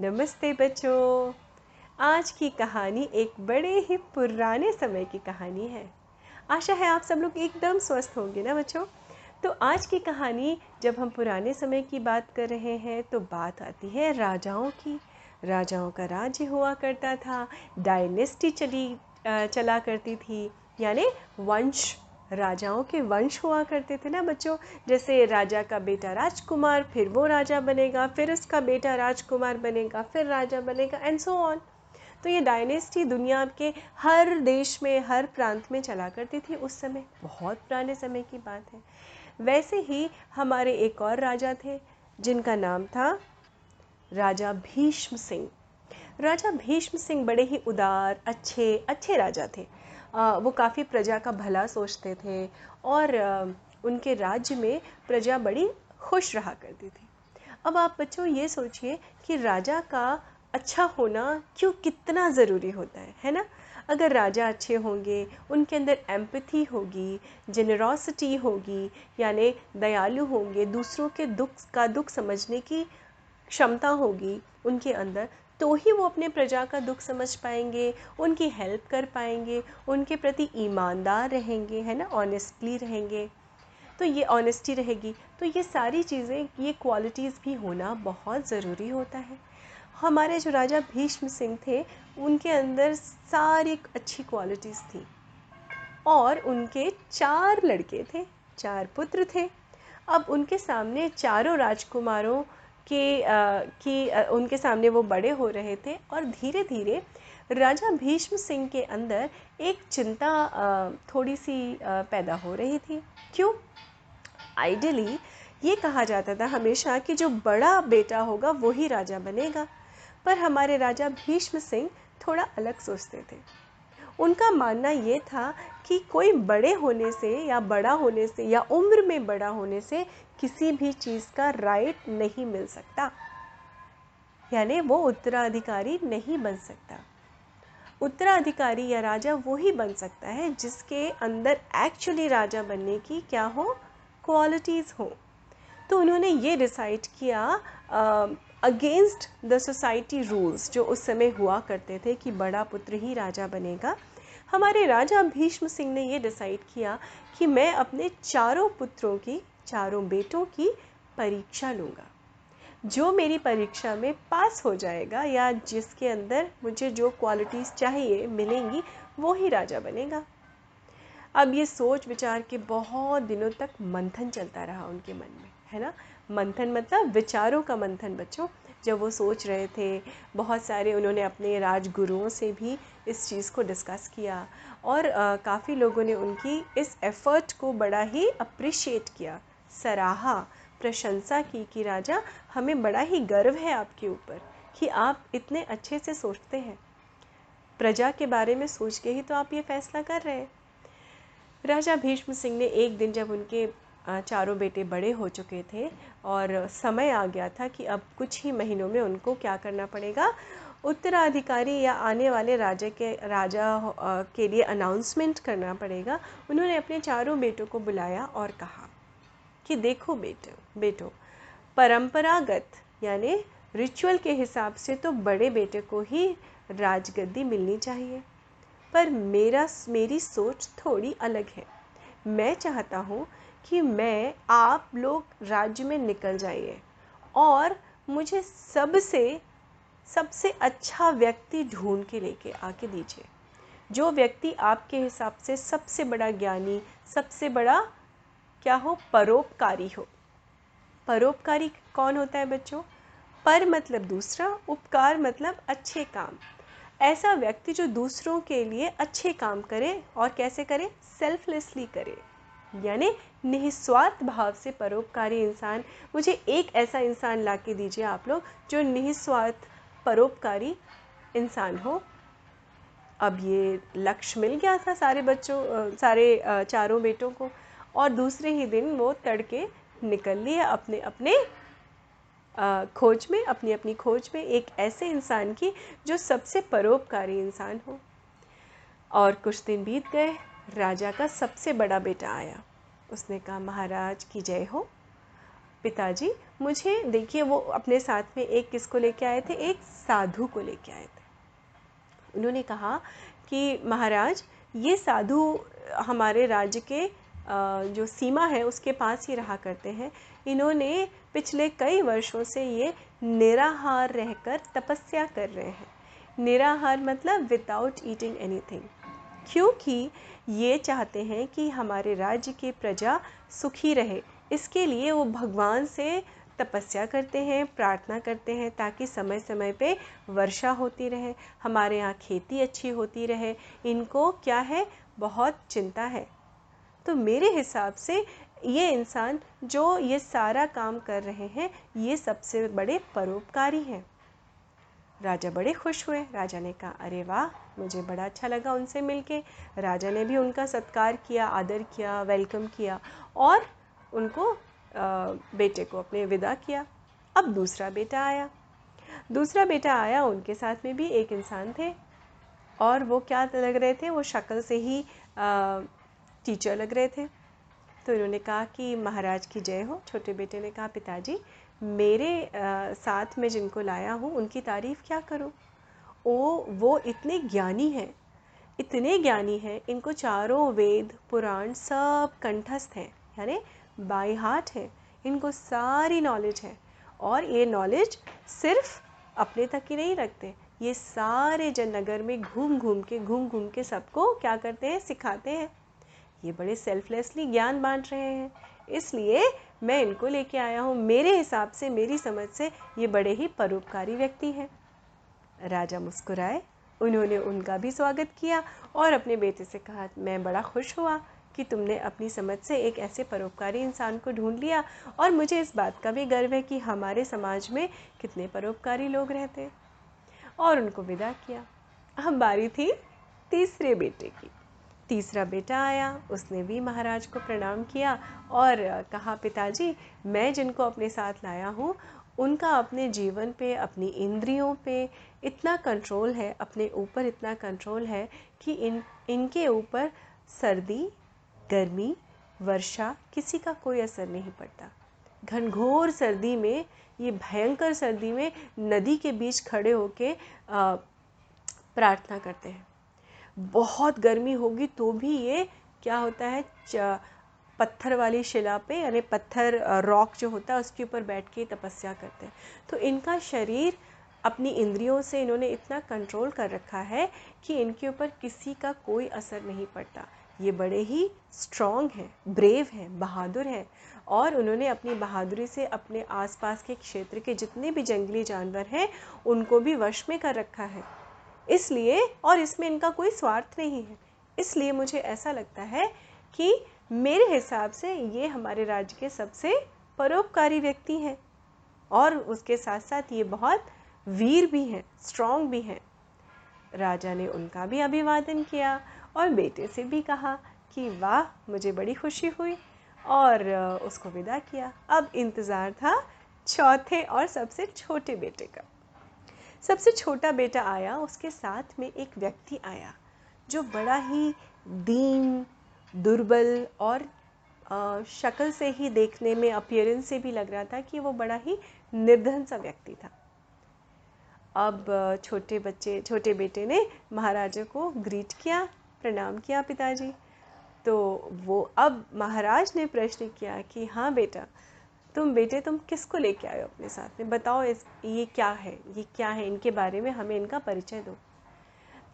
नमस्ते बच्चों, आज की कहानी एक बड़े ही पुराने समय की कहानी है। आशा है आप सब लोग एकदम स्वस्थ होंगे ना बच्चों। तो आज की कहानी, जब हम पुराने समय की बात कर रहे हैं तो बात आती है राजाओं की। राजाओं का राज्य हुआ करता था, डायनेस्टी चला करती थी, यानी वंश, राजाओं के वंश हुआ करते थे ना बच्चों। जैसे राजा का बेटा राजकुमार, फिर वो राजा बनेगा, फिर उसका बेटा राजकुमार बनेगा, फिर राजा बनेगा, एंड सो ऑन। तो ये डायनेस्टी दुनिया के हर देश में, हर प्रांत में चला करती थी उस समय। बहुत पुराने समय की बात है। वैसे ही हमारे एक और राजा थे जिनका नाम था राजा भीष्म सिंह। राजा भीष्म सिंह बड़े ही उदार, अच्छे राजा थे। वो काफ़ी प्रजा का भला सोचते थे और उनके राज्य में प्रजा बड़ी खुश रहा करती थी। अब आप बच्चों ये सोचिए कि राजा का अच्छा होना कितना ज़रूरी होता है ना। अगर राजा अच्छे होंगे, उनके अंदर एम्पैथी होगी, जेनरॉसिटी होगी, यानी दयालु होंगे, दूसरों के दुख समझने की क्षमता होगी उनके अंदर, तो ही वो अपने प्रजा का दुख समझ पाएंगे, उनकी हेल्प कर पाएंगे, उनके प्रति ईमानदार रहेंगे, है ना, ऑनेस्टली रहेंगे। तो ये ऑनेस्टी रहेगी, तो ये सारी चीज़ें, ये क्वालिटीज़ भी होना बहुत ज़रूरी होता है। हमारे जो राजा भीष्म सिंह थे, उनके अंदर सारी अच्छी क्वालिटीज़ थी और उनके 4 लड़के थे, 4 पुत्र थे। अब उनके सामने चारों राजकुमारों कि उनके सामने वो बड़े हो रहे थे और धीरे धीरे राजा भीष्म सिंह के अंदर एक चिंता थोड़ी सी पैदा हो रही थी। क्यों? आइडियली ये कहा जाता था हमेशा कि जो बड़ा बेटा होगा वो ही राजा बनेगा, पर हमारे राजा भीष्म सिंह थोड़ा अलग सोचते थे। उनका मानना ये था कि कोई बड़े होने से या बड़ा होने से या उम्र में बड़ा होने से किसी भी चीज़ का राइट नहीं मिल सकता, यानी वो उत्तराधिकारी नहीं बन सकता। उत्तराधिकारी या राजा वो ही बन सकता है जिसके अंदर एक्चुअली राजा बनने की क्या हो, क्वालिटीज़ हो। तो उन्होंने ये डिसाइड किया अगेंस्ट द सोसाइटी रूल्स जो उस समय हुआ करते थे कि बड़ा पुत्र ही राजा बनेगा। हमारे राजा भीष्म सिंह ने ये डिसाइड किया कि मैं अपने 4 पुत्रों की, 4 बेटों की परीक्षा लूँगा। जो मेरी परीक्षा में पास हो जाएगा या जिसके अंदर मुझे जो क्वालिटीज़ चाहिए मिलेंगी वो ही राजा बनेगा। अब ये सोच विचार के बहुत दिनों तक मंथन चलता रहा उनके मन में, है ना। मंथन मतलब विचारों का मंथन बच्चों। जब वो सोच रहे थे, बहुत सारे उन्होंने अपने राजगुरुओं से भी इस चीज़ को डिस्कस किया और काफ़ी लोगों ने उनकी इस एफ़र्ट को बड़ा ही अप्रिशिएट किया, सराहा, प्रशंसा की कि राजा हमें बड़ा ही गर्व है आपके ऊपर कि आप इतने अच्छे से सोचते हैं, प्रजा के बारे में सोच के ही तो आप ये फैसला कर रहे हैं। राजा भीष्म सिंह ने एक दिन, जब उनके 4 बेटे बड़े हो चुके थे और समय आ गया था कि अब कुछ ही महीनों में उनको क्या करना पड़ेगा, उत्तराधिकारी या आने वाले राजा के लिए अनाउंसमेंट करना पड़ेगा, उन्होंने अपने 4 बेटों को बुलाया और कहा कि देखो बेटों, परंपरागत यानी रिचुअल के हिसाब से तो बड़े बेटे को ही राजगद्दी मिलनी चाहिए, पर मेरी सोच थोड़ी अलग है। मैं चाहता हूँ कि आप लोग राज्य में निकल जाइए और मुझे सबसे अच्छा व्यक्ति ढूंढ के लेके आके दीजिए, जो व्यक्ति आपके हिसाब से सबसे बड़ा ज्ञानी, सबसे बड़ा क्या हो, परोपकारी हो। परोपकारी कौन होता है बच्चों? पर मतलब दूसरा, उपकार मतलब अच्छे काम। ऐसा व्यक्ति जो दूसरों के लिए अच्छे काम करे, और कैसे करे, सेल्फलेसली करे, यानी निःस्वार्थ भाव से परोपकारी इंसान। मुझे एक ऐसा इंसान ला के दीजिए आप लोग जो निःस्वार्थ परोपकारी इंसान हो। अब ये लक्ष्य मिल गया था सारे 4 बेटों को, और दूसरे ही दिन वो तड़के निकल लिए अपनी अपनी खोज में एक ऐसे इंसान की जो सबसे परोपकारी इंसान हो। और कुछ दिन बीत गए, राजा का सबसे बड़ा बेटा आया। उसने कहा, महाराज की जय हो। पिताजी मुझे देखिए, वो अपने साथ में एक किसको लेके आए थे, एक साधु को लेके आए थे। उन्होंने कहा कि महाराज ये साधु हमारे राज्य के जो सीमा है उसके पास ही रहा करते हैं, इन्होंने पिछले कई वर्षों से ये निराहार रहकर तपस्या कर रहे हैं। निराहार मतलब विदाउट ईटिंग एनीथिंग, क्योंकि ये चाहते हैं कि हमारे राज्य की प्रजा सुखी रहे। इसके लिए वो भगवान से तपस्या करते हैं, प्रार्थना करते हैं ताकि समय समय पे वर्षा होती रहे, हमारे यहाँ खेती अच्छी होती रहे। इनको क्या है, बहुत चिंता है। तो मेरे हिसाब से ये इंसान जो ये सारा काम कर रहे हैं ये सबसे बड़े परोपकारी हैं। राजा बड़े खुश हुए। राजा ने कहा अरे वाह, मुझे बड़ा अच्छा लगा उनसे मिलके। राजा ने भी उनका सत्कार किया, आदर किया, वेलकम किया और उनको बेटे को अपने विदा किया। अब दूसरा बेटा आया। दूसरा बेटा आया, उनके साथ में भी एक इंसान थे और वो क्या लग रहे थे, वो शक्ल से ही टीचर लग रहे थे। तो इन्होंने कहा कि महाराज की जय हो। छोटे बेटे ने कहा पिताजी मेरे साथ में जिनको लाया हूँ उनकी तारीफ़ क्या करूँ, वो इतने ज्ञानी हैं, इतने ज्ञानी हैं, इनको चारों वेद पुराण सब कंठस्थ हैं, यानी बाय हार्ट हैं, इनको सारी नॉलेज है। और ये नॉलेज सिर्फ अपने तक ही नहीं रखते, ये सारे जननगर में घूम घूम के सबको क्या करते हैं, सिखाते हैं। ये बड़े सेल्फलेसली ज्ञान बांट रहे हैं, इसलिए मैं इनको लेके आया हूँ। मेरे हिसाब से, मेरी समझ से ये बड़े ही परोपकारी व्यक्ति हैं। राजा मुस्कुराए, उन्होंने उनका भी स्वागत किया और अपने बेटे से कहा मैं बड़ा खुश हुआ कि तुमने अपनी समझ से एक ऐसे परोपकारी इंसान को ढूंढ लिया, और मुझे इस बात का भी गर्व है कि हमारे समाज में कितने परोपकारी लोग रहते। और उनको विदा किया। अब बारी थी तीसरे बेटे की। तीसरा बेटा आया, उसने भी महाराज को प्रणाम किया और कहा पिताजी मैं जिनको अपने साथ लाया हूँ उनका अपने जीवन पे, अपनी इंद्रियों पे इतना कंट्रोल है, अपने ऊपर इतना कंट्रोल है कि इनके ऊपर सर्दी, गर्मी, वर्षा किसी का कोई असर नहीं पड़ता। घनघोर सर्दी में, ये भयंकर सर्दी में नदी के बीच खड़े होके प्रार्थना करते हैं। बहुत गर्मी होगी तो भी ये क्या होता है, पत्थर वाली शिला पे, यानी पत्थर रॉक जो होता है उसके ऊपर बैठ के तपस्या करते हैं। तो इनका शरीर अपनी इंद्रियों से इन्होंने इतना कंट्रोल कर रखा है कि इनके ऊपर किसी का कोई असर नहीं पड़ता। ये बड़े ही स्ट्रॉन्ग हैं, ब्रेव हैं, बहादुर हैं, और उन्होंने अपनी बहादुरी से अपने आसपास के क्षेत्र के जितने भी जंगली जानवर हैं उनको भी वश में कर रखा है। इसलिए, और इसमें इनका कोई स्वार्थ नहीं है, इसलिए मुझे ऐसा लगता है कि मेरे हिसाब से ये हमारे राज्य के सबसे परोपकारी व्यक्ति हैं, और उसके साथ साथ ये बहुत वीर भी हैं, स्ट्रॉन्ग भी हैं। राजा ने उनका भी अभिवादन किया और बेटे से भी कहा कि वाह मुझे बड़ी खुशी हुई, और उसको विदा किया। अब इंतज़ार था चौथे और सबसे छोटे बेटे का। सबसे छोटा बेटा आया, उसके साथ में एक व्यक्ति आया जो बड़ा ही दीन, दुर्बल और शक्ल से ही, देखने में, अपीयरेंस से भी लग रहा था कि वो बड़ा ही निर्धन सा व्यक्ति था। अब छोटे बेटे ने महाराजा को ग्रीट किया, प्रणाम किया पिताजी। तो वो, अब महाराज ने प्रश्न किया कि हाँ बेटा, तुम किसको लेके आए हो अपने साथ में, बताओ ये क्या है, इनके बारे में हमें इनका परिचय दो।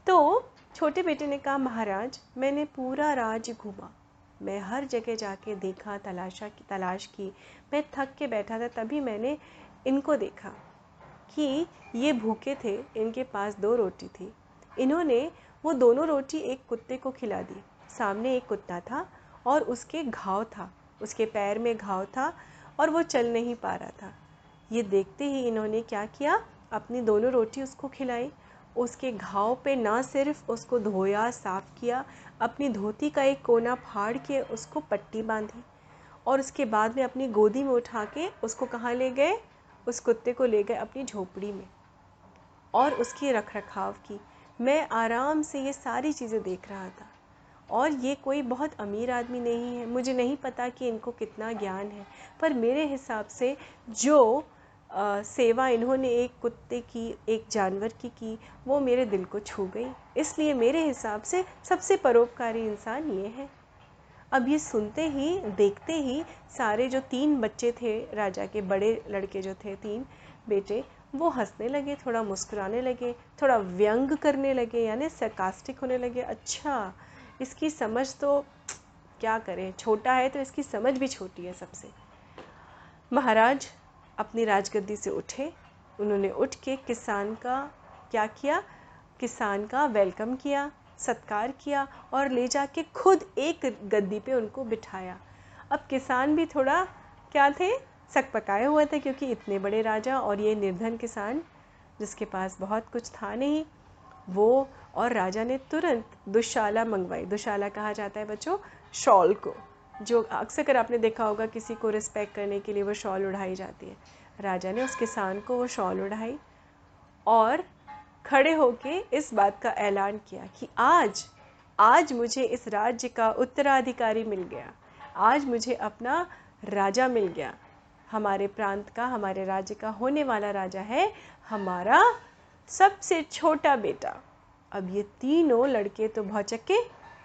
तो छोटे बेटे ने कहा महाराज मैंने पूरा राज्य घूमा, मैं हर जगह जाके देखा, तलाश की, मैं थक के बैठा था तभी मैंने इनको देखा कि ये भूखे थे, इनके पास 2 रोटी थी, इन्होंने वो दोनों रोटी एक कुत्ते को खिला दी। सामने एक कुत्ता था और उसके घाव था, उसके पैर में घाव था और वो चल नहीं पा रहा था। ये देखते ही इन्होंने क्या किया, अपनी दोनों रोटी उसको खिलाई, उसके घाव पे ना सिर्फ उसको धोया, साफ़ किया, अपनी धोती का एक कोना फाड़ के उसको पट्टी बांधी, और उसके बाद में अपनी गोदी में उठा के उसको कहाँ ले गए, उस कुत्ते को ले गए अपनी झोपड़ी में, और उसकी रख रखाव की। मैं आराम से ये सारी चीज़ें देख रहा था और ये कोई बहुत अमीर आदमी नहीं है, मुझे नहीं पता कि इनको कितना ज्ञान है, पर मेरे हिसाब से जो सेवा इन्होंने एक कुत्ते की, एक जानवर की वो मेरे दिल को छू गई। इसलिए मेरे हिसाब से सबसे परोपकारी इंसान ये है। अब ये सुनते ही देखते ही सारे जो 3 बच्चे थे, राजा के बड़े लड़के जो थे, 3 बेटे, वो हंसने लगे, थोड़ा मुस्कुराने लगे, थोड़ा व्यंग करने लगे, यानी सरकास्टिक होने लगे। अच्छा, इसकी समझ तो क्या करें, छोटा है तो इसकी समझ भी छोटी है सबसे। महाराज अपनी राजगद्दी से उठे। उन्होंने उठ के किसान का क्या किया, किसान का वेलकम किया, सत्कार किया और ले जाके खुद एक गद्दी पे उनको बिठाया। अब किसान भी थोड़ा क्या थे, सक पकाए हुए थे, क्योंकि इतने बड़े राजा और ये निर्धन किसान जिसके पास बहुत कुछ था नहीं वो। और राजा ने तुरंत दुशाला मंगवाई। दुशाला कहा जाता है बच्चों शॉल को, जो अक्सर आपने देखा होगा किसी को रिस्पेक्ट करने के लिए वो शॉल उड़ाई जाती है। राजा ने उस किसान को वो शॉल उड़ाई और खड़े होके इस बात का ऐलान किया कि आज मुझे इस राज्य का उत्तराधिकारी मिल गया, आज मुझे अपना राजा मिल गया, हमारे प्रांत का, हमारे राज्य का होने वाला राजा है हमारा सबसे छोटा बेटा। अब ये तीनों लड़के तो भौचक्के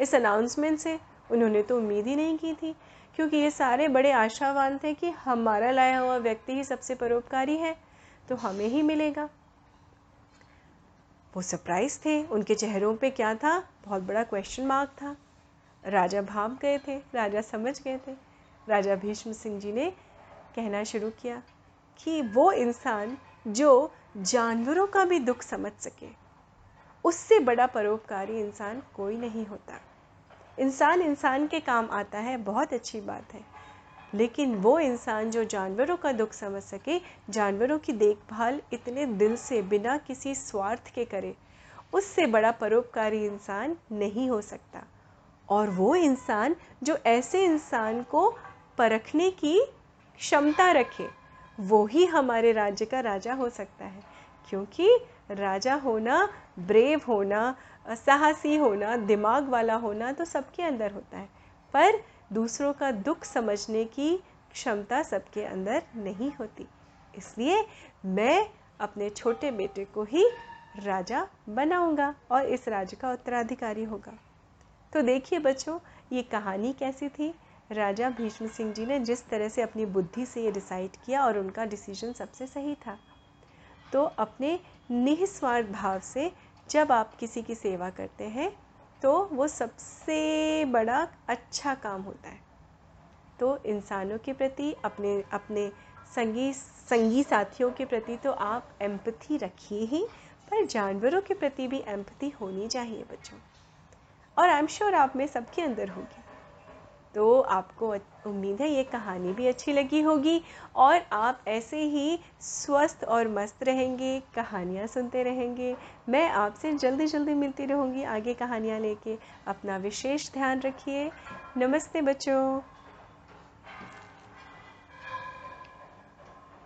इस अनाउंसमेंट से, उन्होंने तो उम्मीद ही नहीं की थी, क्योंकि ये सारे बड़े आशावान थे कि हमारा लाया हुआ व्यक्ति ही सबसे परोपकारी है तो हमें ही मिलेगा। वो सरप्राइज थे, उनके चेहरों पे क्या था, बहुत बड़ा क्वेश्चन मार्क था। राजा भांप गए थे, राजा समझ गए थे। राजा भीष्म सिंह जी ने कहना शुरू किया कि वो इंसान जो जानवरों का भी दुख समझ सके, उससे बड़ा परोपकारी इंसान कोई नहीं होता। इंसान इंसान के काम आता है, बहुत अच्छी बात है, लेकिन वो इंसान जो जानवरों का दुख समझ सके, जानवरों की देखभाल इतने दिल से बिना किसी स्वार्थ के करे, उससे बड़ा परोपकारी इंसान नहीं हो सकता। और वो इंसान जो ऐसे इंसान को परखने की क्षमता रखे, वो ही हमारे राज्य का राजा हो सकता है, क्योंकि राजा होना, ब्रेव होना, साहसी होना, दिमाग वाला होना तो सबके अंदर होता है, पर दूसरों का दुख समझने की क्षमता सबके अंदर नहीं होती। इसलिए मैं अपने छोटे बेटे को ही राजा बनाऊंगा और इस राज्य का उत्तराधिकारी होगा। तो देखिए बच्चों, ये कहानी कैसी थी। राजा भीष्म सिंह जी ने जिस तरह से अपनी बुद्धि से ये डिसाइड किया और उनका डिसीजन सबसे सही था। तो अपने निस्वार्थ भाव से जब आप किसी की सेवा करते हैं तो वो सबसे बड़ा अच्छा काम होता है। तो इंसानों के प्रति, अपने संगी साथियों के प्रति तो आप एम्पैथी रखिए ही, पर जानवरों के प्रति भी एम्पैथी होनी चाहिए बच्चों, और आई एम श्योर आप में सबके अंदर होगी। तो आपको उम्मीद है ये कहानी भी अच्छी लगी होगी और आप ऐसे ही स्वस्थ और मस्त रहेंगे, कहानियाँ सुनते रहेंगे। मैं आपसे जल्दी जल्दी मिलती रहूँगी आगे कहानियाँ लेके। अपना विशेष ध्यान रखिए। नमस्ते बच्चों।